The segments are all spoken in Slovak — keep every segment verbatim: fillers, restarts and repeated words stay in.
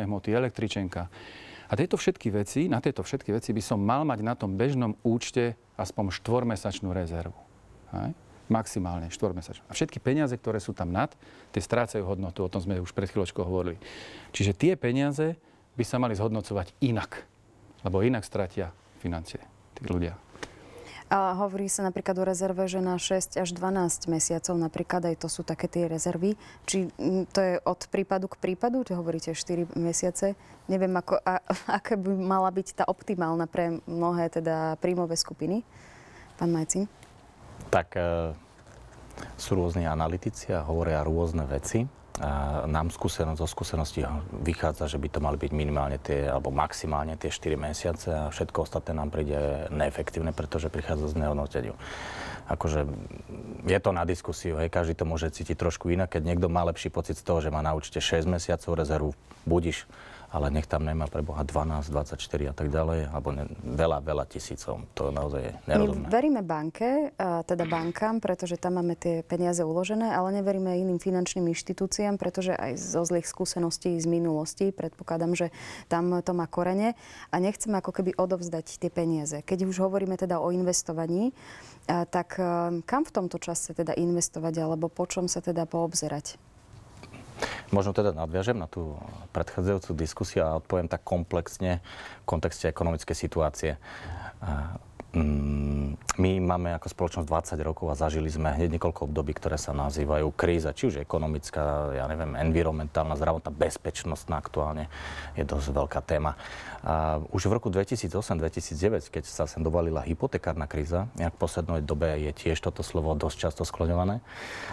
hmoty, električenka. A tieto všetky veci, na tieto všetky veci by som mal mať na tom bežnom účte aspoň štvormesačnú rezervu. Hej? Maximálne štvormesačnú. A všetky peniaze, ktoré sú tam nad, tie strácajú hodnotu. O tom sme už pred chvíľočkou hovorili. Čiže tie peniaze by sa mali zhodnocovať inak. Lebo inak stratia financie tí ľudia. A hovorí sa napríklad o rezerve, že na šesť až dvanásť mesiacov napríklad, aj to sú také tie rezervy. Či to je od prípadu k prípadu? Ty hovoríte štyri mesiace. Neviem, ako, a, aká by mala byť tá optimálna pre mnohé teda príjmové skupiny. Pán Majcin? Tak e, sú rôzni analytici a hovoria rôzne veci. E, nám skúsenosť, zo skúsenosti vychádza, že by to mali byť minimálne tie, alebo maximálne tie štyri mesiace a všetko ostatné nám príde neefektívne, pretože prichádza z nehodnoteniu. Akože je to na diskusiu, hej, každý to môže cítiť trošku inak. Keď niekto má lepší pocit z toho, že má na účte šesť mesiacov rezervu, budiš, ale nech tam nemá pre Boha dvanásť, dvadsaťštyri a tak ďalej, alebo ne, veľa, veľa tisícov. To naozaj je nerodobné. My veríme banke, teda bankám, pretože tam máme tie peniaze uložené, ale neveríme iným finančným inštitúciám, pretože aj zo zlých skúseností z minulosti, predpokladám, že tam to má korene a nechceme ako keby odovzdať tie peniaze. Keď už hovoríme teda o investovaní, tak kam v tomto čase teda investovať, alebo po čom sa teda poobzerať? Možno teda nadviažem na tú predchádzajúcu diskusiu a odpoviem tak komplexne v kontexte ekonomickej situácie. My máme ako spoločnosť dvadsať rokov a zažili sme hneď niekoľko období, ktoré sa nazývajú kríza, či už ekonomická, ja neviem, environmentálna, zdravotná, bezpečnostná aktuálne je dosť veľká téma. A už v roku dvetisícosem dvetisícdeväť, keď sa sem dovalila hypotekárna kríza, jak v poslednej dobe je tiež toto slovo dosť často skloňované,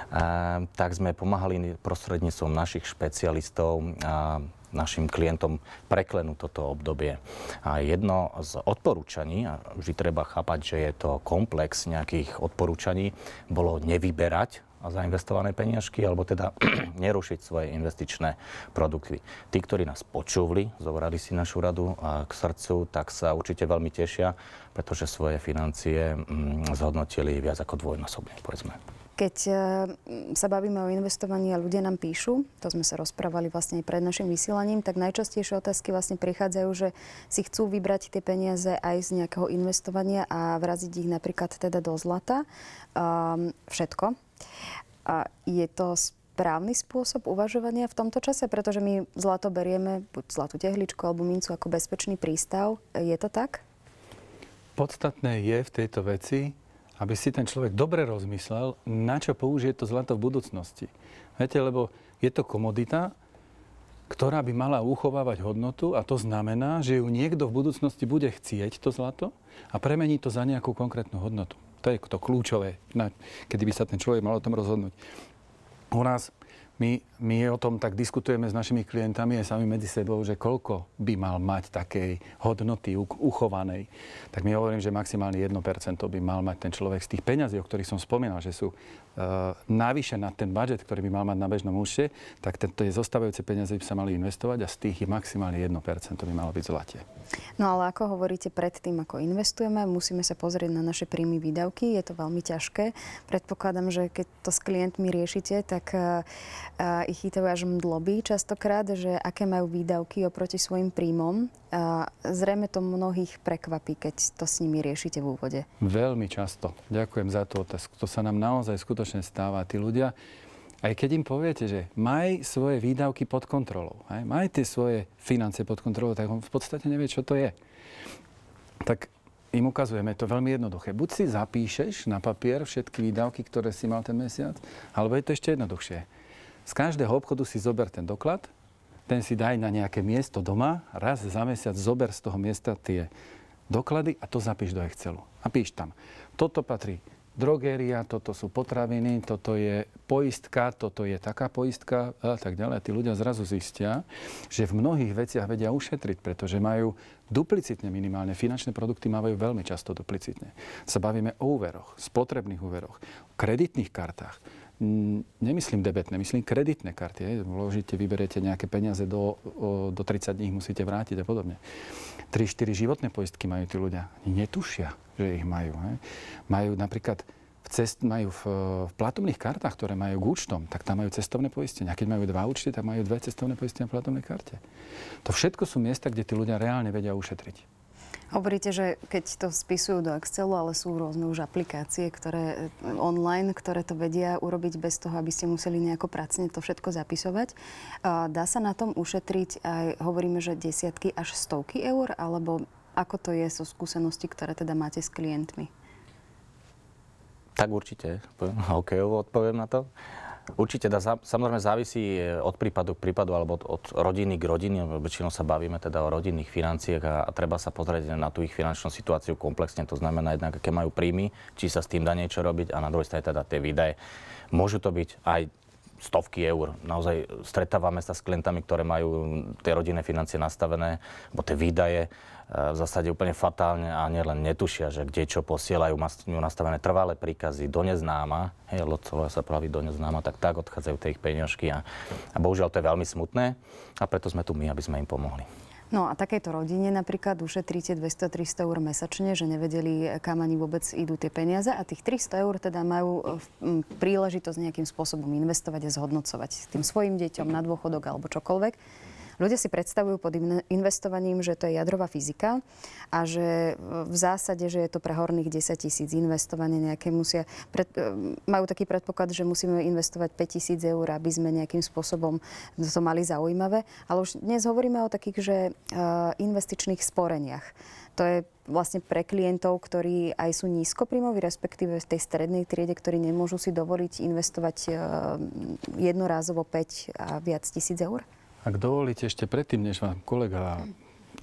a, tak sme pomáhali prostredníctvom našich špecialistov a, našim klientom preklenú toto obdobie. A jedno z odporúčaní, a vždy treba chápať, že je to komplex nejakých odporúčaní, bolo nevyberať zainvestované peniažky, alebo teda nerušiť svoje investičné produkty. Tí, ktorí nás počúvali, zobrali si našu radu k srdcu, tak sa určite veľmi tešia, pretože svoje financie zhodnotili viac ako dvojnásobne, povedzme. Keď sa bavíme o investovaní a ľudia nám píšu, to sme sa rozprávali vlastne pred našim vysielaním, tak najčastejšie otázky vlastne prichádzajú, že si chcú vybrať tie peniaze aj z nejakého investovania a vraziť ich napríklad teda do zlata. Um, všetko. A je to správny spôsob uvažovania v tomto čase? Pretože my zlato berieme, buď zlatú tehličku alebo mincu ako bezpečný prístav. Je to tak? Podstatné je v tejto veci, aby si ten človek dobre rozmyslel, na čo použije to zlato v budúcnosti. Viete, lebo je to komodita, ktorá by mala uchovávať hodnotu a to znamená, že ju niekto v budúcnosti bude chcieť to zlato a premení to za nejakú konkrétnu hodnotu. To je to kľúčové, kedy by sa ten človek mal o tom rozhodnúť. U nás, my, my o tom tak diskutujeme s našimi klientami aj sami medzi sebou, že koľko by mal mať takej hodnoty uchovanej. Tak my hovorím, že maximálne jedno percento by mal mať ten človek z tých peňazí, o ktorých som spomínal, že sú e, navyše na ten budžet, ktorý by mal mať na bežnom účte, tak tento je zostávajúce peniaze by sa mali investovať a z tých je maximálne jedno percento by malo byť zlatie. No ale ako hovoríte, pred tým, ako investujeme, musíme sa pozrieť na naše príjmy výdavky. Je to veľmi ťažké. Predpokladám, že keď to s klientmi riešite, tak uh, uh, ich chytajú až mdloby častokrát, že aké majú výdavky oproti svojim príjmom. Uh, zrejme to mnohých prekvapí, keď to s nimi riešite v úvode. Veľmi často. Ďakujem za tú otázku. To sa nám naozaj skutočne stáva. Tí ľudia, aj keď im poviete, že maj svoje výdavky pod kontrolou, aj maj tie svoje financie pod kontrolou, tak on v podstate nevie, čo to je. Tak im ukazujeme to veľmi jednoduché. Buď si zapíšeš na papier všetky výdavky, ktoré si mal ten mesiac, alebo je to ešte jednoduchšie. Z každého obchodu si zober ten doklad, ten si daj na nejaké miesto doma, raz za mesiac zober z toho miesta tie doklady a to zapíš do Excelu. A píš tam. Toto patrí drogéria, toto sú potraviny, toto je poistka, toto je taká poistka a tak ďalej. A tí ľudia zrazu zistia, že v mnohých veciach vedia ušetriť, pretože majú duplicitne minimálne. Finančné produkty majú veľmi často duplicitne. Sa bavíme o úveroch, spotrebných úveroch, kreditných kartách. Nemyslím debetné, myslím kreditné karty. Vložíte, vyberiete nejaké peniaze do, do tridsať dní, musíte vrátiť a podobne. tri štyri životné poistky majú tí ľudia. Netušia, že ich majú. He. Majú napríklad cest, majú v, v platobných kartách, ktoré majú k účtom, tak tam majú cestovné poistenie. A keď majú dva účty, tak majú dve cestovné poistenia v platobnej karte. To všetko sú miesta, kde tí ľudia reálne vedia ušetriť. Hovoríte, že keď to spisujú do Excelu, ale sú rôzne už aplikácie, ktoré online, ktoré to vedia urobiť bez toho, aby ste museli nejako pracne to všetko zapisovať. Dá sa na tom ušetriť aj, hovoríme, že desiatky až stovky eur, alebo ako to je so skúsenosti, ktoré teda máte s klientmi? Tak určite, hokejovo odpoviem na to. Určite, dá, samozrejme závisí od prípadu k prípadu alebo od, od rodiny k rodine. Väčšinou sa bavíme teda o rodinných financiách a, a treba sa pozrieť na tú ich finančnú situáciu komplexne. To znamená jednak, aké majú príjmy, či sa s tým dá niečo robiť a na druhej strane teda tie výdaje. Môžu to byť aj stovky eur. Naozaj stretávame sa s klientami, ktoré majú tie rodinné financie nastavené, bo tie výdaje v zásade úplne fatálne a nielen netušia, že kde čo posielajú, majú nastavené trvalé príkazy do neznáma, hej, locovia sa praví do neznáma, tak tak odchádzajú tie ich peniažky a, a bohužiaľ to je veľmi smutné a preto sme tu my, aby sme im pomohli. No a takejto rodine napríklad ušetríte dvesto tristo eur mesačne, že nevedeli, kam ani vôbec idú tie peniaze a tých tristo eur teda majú príležitosť nejakým spôsobom investovať a zhodnocovať s tým svojim deťom na dôchodok alebo čokoľvek. Ľudia si predstavujú pod investovaním, že to je jadrová fyzika a že v zásade, že je to pre horných desaťtisíc investovanie nejaké musia, pred, majú taký predpoklad, že musíme investovať päťtisíc eur, aby sme nejakým spôsobom to mali zaujímavé. Ale už dnes hovoríme o takých, že investičných sporeniach. To je vlastne pre klientov, ktorí aj sú nízkopríjmoví, respektíve v tej strednej triede, ktorí nemôžu si dovoliť investovať jednorázovo päť a viac tisíc eur. Ak dovolíte, ešte predtým, než vám kolega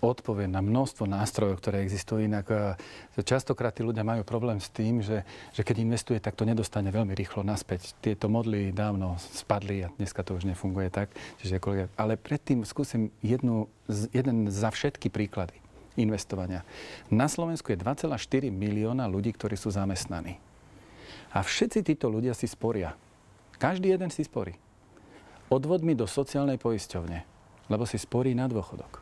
odpovie na množstvo nástrojov, ktoré existujú, inak častokrát tí ľudia majú problém s tým, že, že keď investuje, tak to nedostane veľmi rýchlo naspäť. Tieto modly dávno spadli a dneska to už nefunguje tak. Čiže kolega, ale predtým skúsim jednu, jeden za všetky príklady investovania. Na Slovensku je dva celé štyri milióna ľudí, ktorí sú zamestnaní. A všetci títo ľudia si sporia. Každý jeden si sporí. Odvodmi do sociálnej poisťovne, lebo si sporí na dôchodok.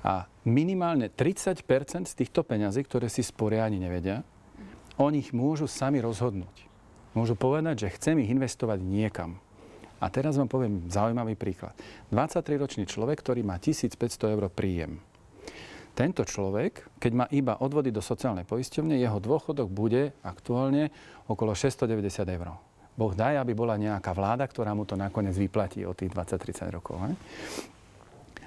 A minimálne tridsať percent z týchto peňazí, ktoré si sporia ani nevedia, o nich môžu sami rozhodnúť. Môžu povedať, že chcem ich investovať niekam. A teraz vám poviem zaujímavý príklad. dvadsaťtriročný človek, ktorý má tisícpäťsto eur príjem. Tento človek, keď má iba odvody do sociálnej poisťovne, jeho dôchodok bude aktuálne okolo šesťstodeväťdesiat eur. Boh daj, aby bola nejaká vláda, ktorá mu to nakoniec vyplatí od tých dvadsať tridsať rokov. He?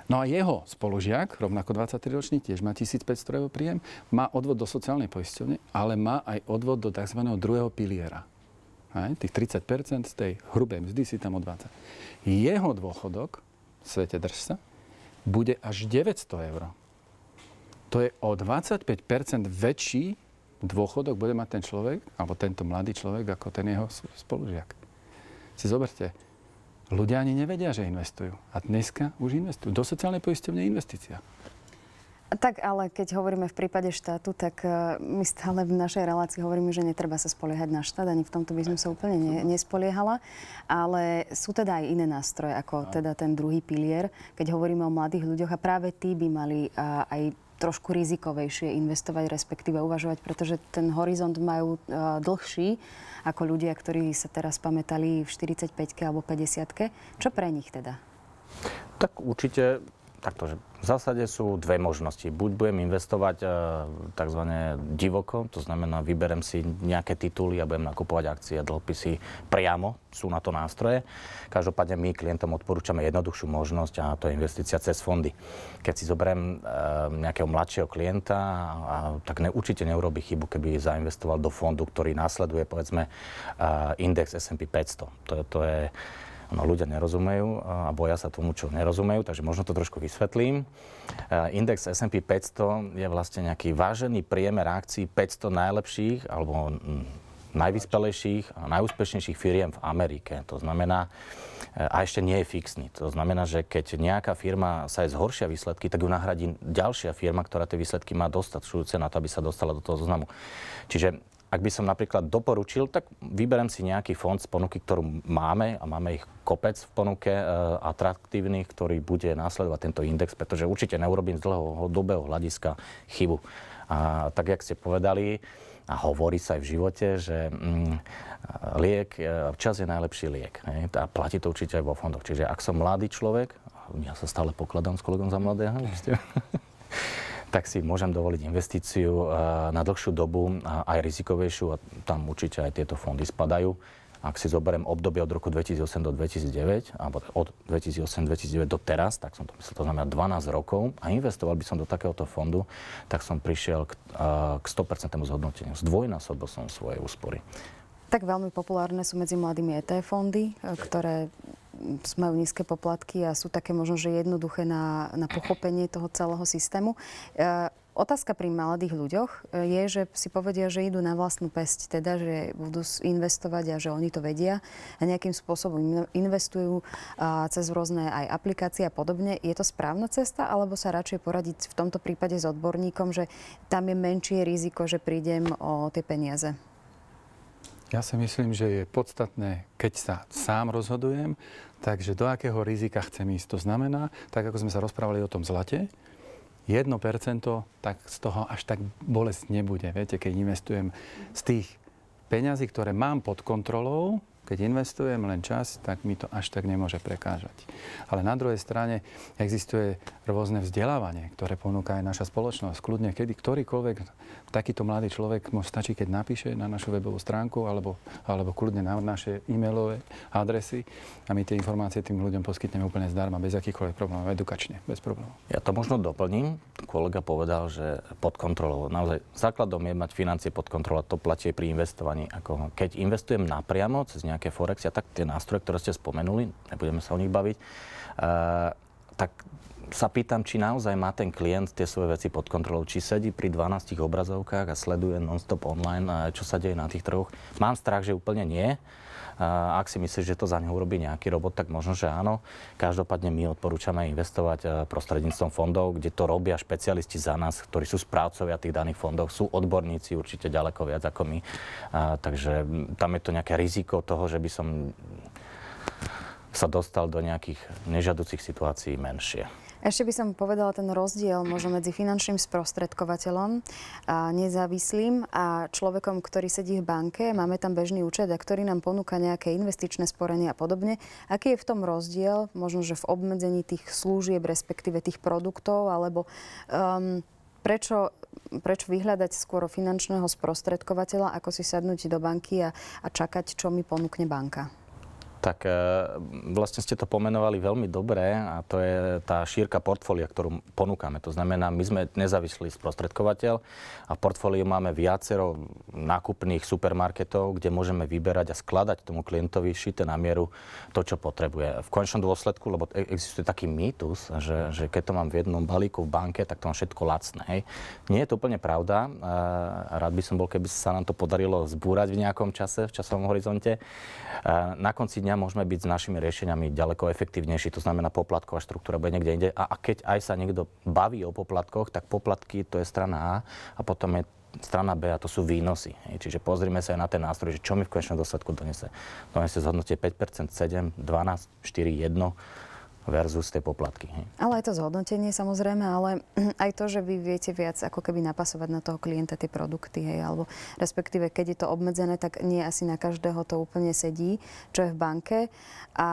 No a jeho spolužiak, rovnako dvadsaťtriročný, tiež má tisícpäťsto eur príjem, má odvod do sociálnej poisťovne, ale má aj odvod do tzv. Druhého piliera. He? Tých tridsať percent z tej hrubej mzdy si tam odvádza. Jeho dôchodok, svete drž sa, bude až deväťsto eur. To je o dvadsaťpäť percent väčší dôchodok bude mať ten človek, alebo tento mladý človek, ako ten jeho spolužiak. Si zoberte, ľudia ani nevedia, že investujú. A dneska už investujú. Do sociálnej poisťovne investícia. Tak, ale keď hovoríme v prípade štátu, tak my stále v našej relácii hovoríme, že netreba sa spoliehať na štát, ani v tomto by som sa úplne ne, nespoliehala, ale sú teda aj iné nástroje, ako teda ten druhý pilier, keď hovoríme o mladých ľuďoch a práve tí by mali aj trošku rizikovejšie investovať, respektíve uvažovať, pretože ten horizont majú uh, dlhší ako ľudia, ktorí sa teraz pamätali v štyridsaťpäťke alebo päťdesiatke. Čo pre nich teda? Tak určite takto, že v zásade sú dve možnosti. Buď budem investovať uh, takzvané divoko, to znamená vyberem si nejaké tituly a budem nakupovať akcie a dlhopisy priamo, sú na to nástroje. Každopádne my klientom odporúčame jednoduchšiu možnosť a to je investícia cez fondy. Keď si zoberiem uh, nejakého mladšieho klienta, a, a, tak ne, určite neurobí chybu, keby zainvestoval do fondu, ktorý následuje povedzme uh, index es end pí päťsto. To, to je No, ľudia nerozumejú a boja sa tomu, čo nerozumejú, takže možno to trošku vysvetlím. Index es end pí päťsto je vlastne nejaký vážený priemer akcií päťsto najlepších alebo najvyspelejších a najúspešnejších firiem v Amerike. To znamená, a ešte nie je fixný. To znamená, že keď nejaká firma sa aj zhoršia výsledky, tak ju nahradí ďalšia firma, ktorá tie výsledky má dostačujúce na to, aby sa dostala do toho zoznamu. Čiže ak by som napríklad doporučil, tak vyberem si nejaký fond z ponuky, ktorú máme a máme ich kopec v ponuke e, atraktívnych, ktorý bude následovať tento index, pretože určite neurobím z dlhodobého hľadiska chybu. A tak, jak ste povedali, a hovorí sa aj v živote, že liek, čas je najlepší liek. Hej? A platí to určite aj vo fondoch. Čiže ak som mladý človek, ja sa stále pokladám s kolegom za mladého, tak si môžem dovoliť investíciu na dlhšiu dobu, aj rizikovejšiu, a tam určite aj tieto fondy spadajú. Ak si zoberiem obdobie od roku dvetisícosem do dvetisícdeväť, alebo od dvetisícosem dvetisícdeväť do teraz, tak som to myslel, to znamená dvanásť rokov, a investoval by som do takéhoto fondu, tak som prišiel k, k sto percent zhodnoteniu. Zdvojnásobil som svoje úspory. Tak veľmi populárne sú medzi mladými é té ef fondy, ktoré majú nízke poplatky a sú také možno, že jednoduché na, na pochopenie toho celého systému. E, otázka pri mladých ľuďoch je, že si povedia, že idú na vlastnú päsť, teda, že budú investovať a že oni to vedia a nejakým spôsobom investujú a cez rôzne aj aplikácie a podobne. Je to správna cesta, alebo sa radšej poradiť v tomto prípade s odborníkom, že tam je menšie riziko, že prídem o tie peniaze? Ja si myslím, že je podstatné, keď sa sám rozhodujem, takže do akého rizika chcem ísť. To znamená, tak ako sme sa rozprávali o tom zlate, jedno percento tak z toho až tak bolesť nebude. Viete, keď investujem z tých peňazí, ktoré mám pod kontrolou, keď investujem len čas, tak mi to až tak nemôže prekážať. Ale na druhej strane existuje rôzne vzdelávanie, ktoré ponúka aj naša spoločnosť. Kľudne, kedy ktorýkoľvek takýto mladý človek mu stačí, keď napíše na našu webovú stránku alebo, alebo kľudne na naše e-mailové adresy, a my tie informácie tým ľuďom poskytneme úplne zdarma, bez akýchkoľvek problémov, edukačne, bez problémov. Ja to možno doplním. Kolega povedal, že pod kontrolou. Naozaj základom je mať financie pod kontrolou, to platí pri investovaní. Ako keď investujem napriamo cez nejaké forexy, tak tie nástroje, ktoré ste spomenuli, nebudeme sa o nich baviť, uh, tak sa pýtam, či naozaj má ten klient tie svoje veci pod kontrolou, či sedí pri dvanástich obrazovkách a sleduje non-stop online, čo sa deje na tých trhoch. Mám strach, že úplne nie. Ak si myslíš, že to za ňou urobí nejaký robot, tak možno, že áno. Každopádne my odporúčame investovať prostredníctvom fondov, kde to robia špecialisti za nás, ktorí sú správcovia tých daných fondov, sú odborníci určite ďaleko viac ako my. Takže tam je to nejaké riziko toho, že by som sa dostal do nejakých nežiaducich situácií menšie. Ešte by som povedala ten rozdiel možno medzi finančným sprostredkovateľom a nezávislým a človekom, ktorý sedí v banke, máme tam bežný účet a ktorý nám ponúka nejaké investičné sporenie a podobne. Aký je v tom rozdiel, možno že v obmedzení tých služieb, respektíve tých produktov, alebo um, prečo, prečo vyhľadať skôr finančného sprostredkovateľa, ako si sadnúť do banky a, a čakať, čo mi ponúkne banka? Tak vlastne ste to pomenovali veľmi dobre a to je tá šírka portfólia, ktorú ponúkame. To znamená, my sme nezávislý sprostredkovateľ a v portfóliu máme viacero nákupných supermarketov, kde môžeme vyberať a skladať tomu klientovi šité na mieru to, čo potrebuje. V konečnom dôsledku, lebo existuje taký mýtus, že, že keď to mám v jednom balíku v banke, tak to mám všetko lacné. Hej. Nie je to úplne pravda. Rád by som bol, keby sa nám to podarilo zbúrať v nejakom čase, v časovom horizonte. Na konci dňa môžeme byť s našimi riešeniami ďaleko efektívnejší. To znamená, poplatková štruktúra bude niekde inde. A keď aj sa niekto baví o poplatkoch, tak poplatky to je strana A a potom je strana B a to sú výnosy. Čiže pozrime sa aj na ten nástroj, že čo mi v konečnom dôsledku donese. Donese zhodnotie päť percent, sedem percent, dvanásť percent, štyri percent, jeden percent versus tie poplatky. Ale aj to zhodnotenie samozrejme, ale aj to, že vy viete viac ako keby napasovať na toho klienta tie produkty, hej, alebo respektíve, keď je to obmedzené, tak nie asi na každého to úplne sedí, čo je v banke. A,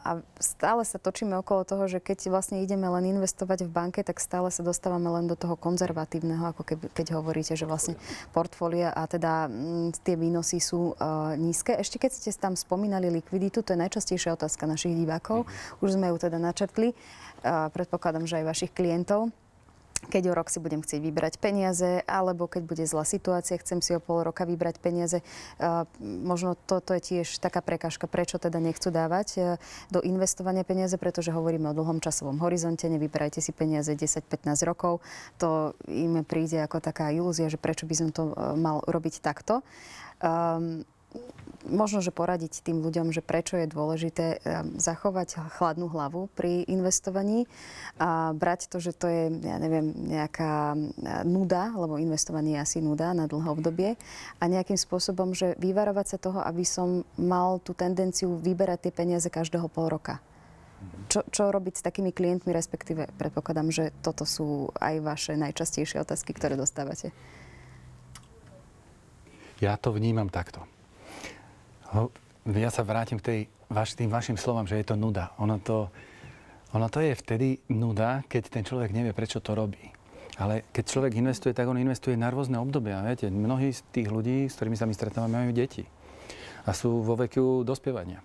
a stále sa točíme okolo toho, že keď vlastne ideme len investovať v banke, tak stále sa dostávame len do toho konzervatívneho, ako keby, keď hovoríte, že vlastne portfólia a teda m, tie výnosy sú uh, nízke. Ešte keď ste tam spomínali likviditu, to je najčastejšia otázka našich divákov. Už sme ju teda teda načrtli. Uh, predpokladám, že aj vašich klientov. Keď o rok si budem chcieť vybrať peniaze, alebo keď bude zlá situácia, chcem si o pol roka vybrať peniaze. Uh, možno toto je tiež taká prekážka, prečo teda nechcú dávať uh, do investovania peniaze, pretože hovoríme o dlhom časovom horizonte, nevyberajte si peniaze desať pätnásť rokov. To im príde ako taká ilúzia, že prečo by som to uh, mal robiť takto. Um, Možno, že poradiť tým ľuďom, že prečo je dôležité zachovať chladnú hlavu pri investovaní a brať to, že to je, ja neviem, nejaká nuda, lebo investovanie je asi nuda na dlhé obdobie a nejakým spôsobom, že vyvarovať sa toho, aby som mal tú tendenciu vyberať tie peniaze každého pol roka. Čo, čo robiť s takými klientmi, respektíve predpokladám, že toto sú aj vaše najčastejšie otázky, ktoré dostávate. Ja to vnímam takto. Ja sa vrátim k tej, vaš, tým vašim slovám, že je to nuda. Ono to, ono to je vtedy nuda, keď ten človek nevie, prečo to robí. Ale keď človek investuje, tak on investuje na rôzne obdobia. Viete, mnohí z tých ľudí, s ktorými sa my stretávame, majú deti. A sú vo veku dospievania.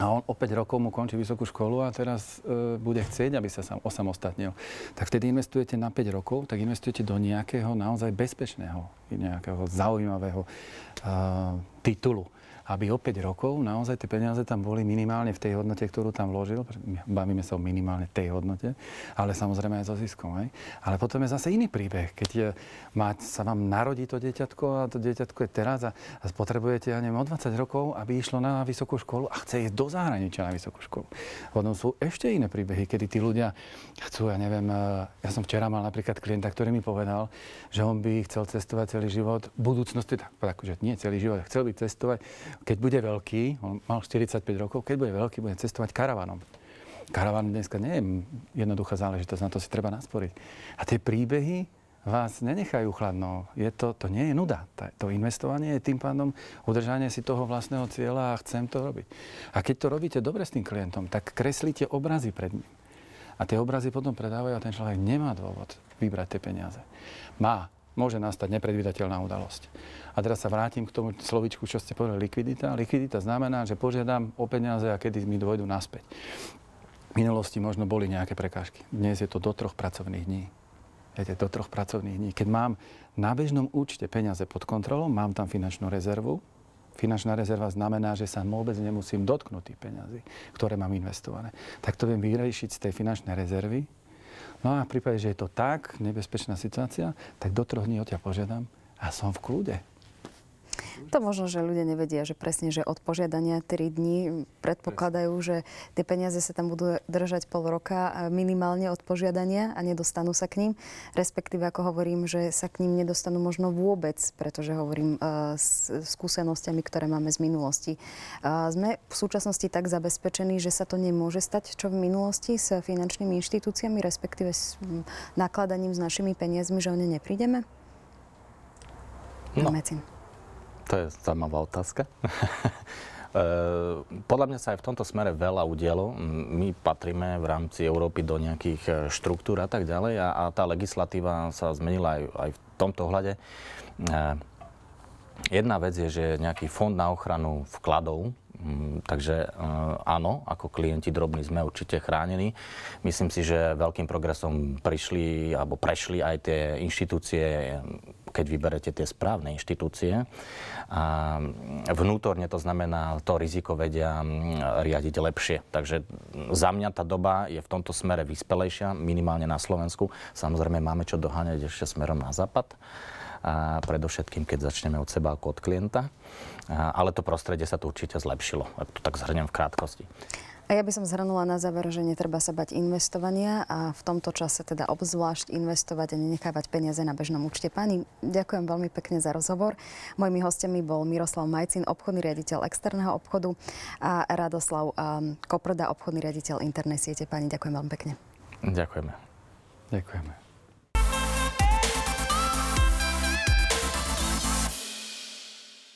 A on o päť rokov mu končí vysokú školu a teraz e, bude chcieť, aby sa sam osamostatnil. Tak vtedy investujete na päť rokov, tak investujete do nejakého naozaj bezpečného, nejakého zaujímavého e, titulu. Aby o päť rokov naozaj tie peniaze tam boli minimálne v tej hodnote, ktorú tam vložil. Bavíme sa o minimálne tej hodnote, ale samozrejme aj so ziskom. Hej? Ale potom je zase iný príbeh, keď je, má, sa vám narodí to dieťatko a to dieťatko je teraz a, a potrebujete, ja neviem, o dvadsať rokov, aby išlo na vysokú školu a chce ísť do zahraničia na vysokú školu. Potom sú ešte iné príbehy, kedy tí ľudia chcú, ja neviem, ja som včera mal napríklad klienta, ktorý mi povedal, že on by chcel cestovať celý život, budúcnosti, tak, takže nie celý život, chcel by cestovať. Keď bude veľký, on mal štyridsaťpäť rokov, keď bude veľký, bude cestovať karavanom. Karavan dneska nie je jednoduchá záležitosť, na to si treba nasporiť. A tie príbehy vás nenechajú chladno. Je to, to nie je nuda. To investovanie je tým pádom udržanie si toho vlastného cieľa a chcem to robiť. A keď to robíte dobre s tým klientom, tak kreslíte obrazy pred ním. A tie obrazy potom predávajú a ten človek nemá dôvod vybrať tie peniaze. Má. Môže nastať nepredvídateľná udalosť. A teraz sa vrátim k tomu slovičku, čo ste povedali, likvidita. Likvidita znamená, že požiadam o peniaze a kedy mi dôjdu naspäť. V minulosti možno boli nejaké prekážky. Dnes je to do troch pracovných dní. Viete, do troch pracovných dní. Keď mám na bežnom účte peniaze pod kontrolou, mám tam finančnú rezervu. Finančná rezerva znamená, že sa vôbec nemusím dotknúť tých peňazí, ktoré mám investované. Tak to viem vyriešiť z tej finančnej rezervy. No a v prípade, že je to tak, nebezpečná situácia, tak do troch dní od ťa požiadam a som v kľude. To možno, že ľudia nevedia, že presne, že od požiadania tri dní predpokladajú, že tie peniaze sa tam budú držať pol roka minimálne od požiadania a nedostanú sa k ním. Respektíve, ako hovorím, že sa k ním nedostanú možno vôbec, pretože hovorím uh, s skúsenostiami, ktoré máme z minulosti. Uh, sme v súčasnosti tak zabezpečení, že sa to nemôže stať, čo v minulosti s finančnými inštitúciami, respektíve s um, nakladaním s našimi peniazmi, že o ne neprídeme? No. Majcin. To je zaujímavá otázka. Podľa mňa sa aj v tomto smere veľa udialo. My patríme v rámci Európy do nejakých štruktúr a tak ďalej a, a tá legislatíva sa zmenila aj, aj v tomto ohľade. Jedna vec je, že nejaký fond na ochranu vkladov, takže áno, ako klienti drobní sme určite chránení. Myslím si, že veľkým progresom prišli alebo prešli aj tie inštitúcie, keď vyberete tie správne inštitúcie. A vnútorne to znamená, to riziko vedia riadiť lepšie. Takže za mňa tá doba je v tomto smere vyspelejšia, minimálne na Slovensku. Samozrejme máme čo doháňať ešte smerom na západ. A predovšetkým, keď začneme od seba ako od klienta. A, ale to prostredie sa tu určite zlepšilo. To tak zhrnem v krátkosti. A ja by som zhrnula na záver, že netreba sa bať investovania a v tomto čase teda obzvlášť investovať a nenechávať peniaze na bežnom účte. Páni, ďakujem veľmi pekne za rozhovor. Mojimi hostiami bol Miroslav Majcin, obchodný riaditeľ externého obchodu a Radoslav Koprda, obchodný riaditeľ internej siete. Páni, ďakujem veľmi pekne. Ďakujeme. Ďakujeme.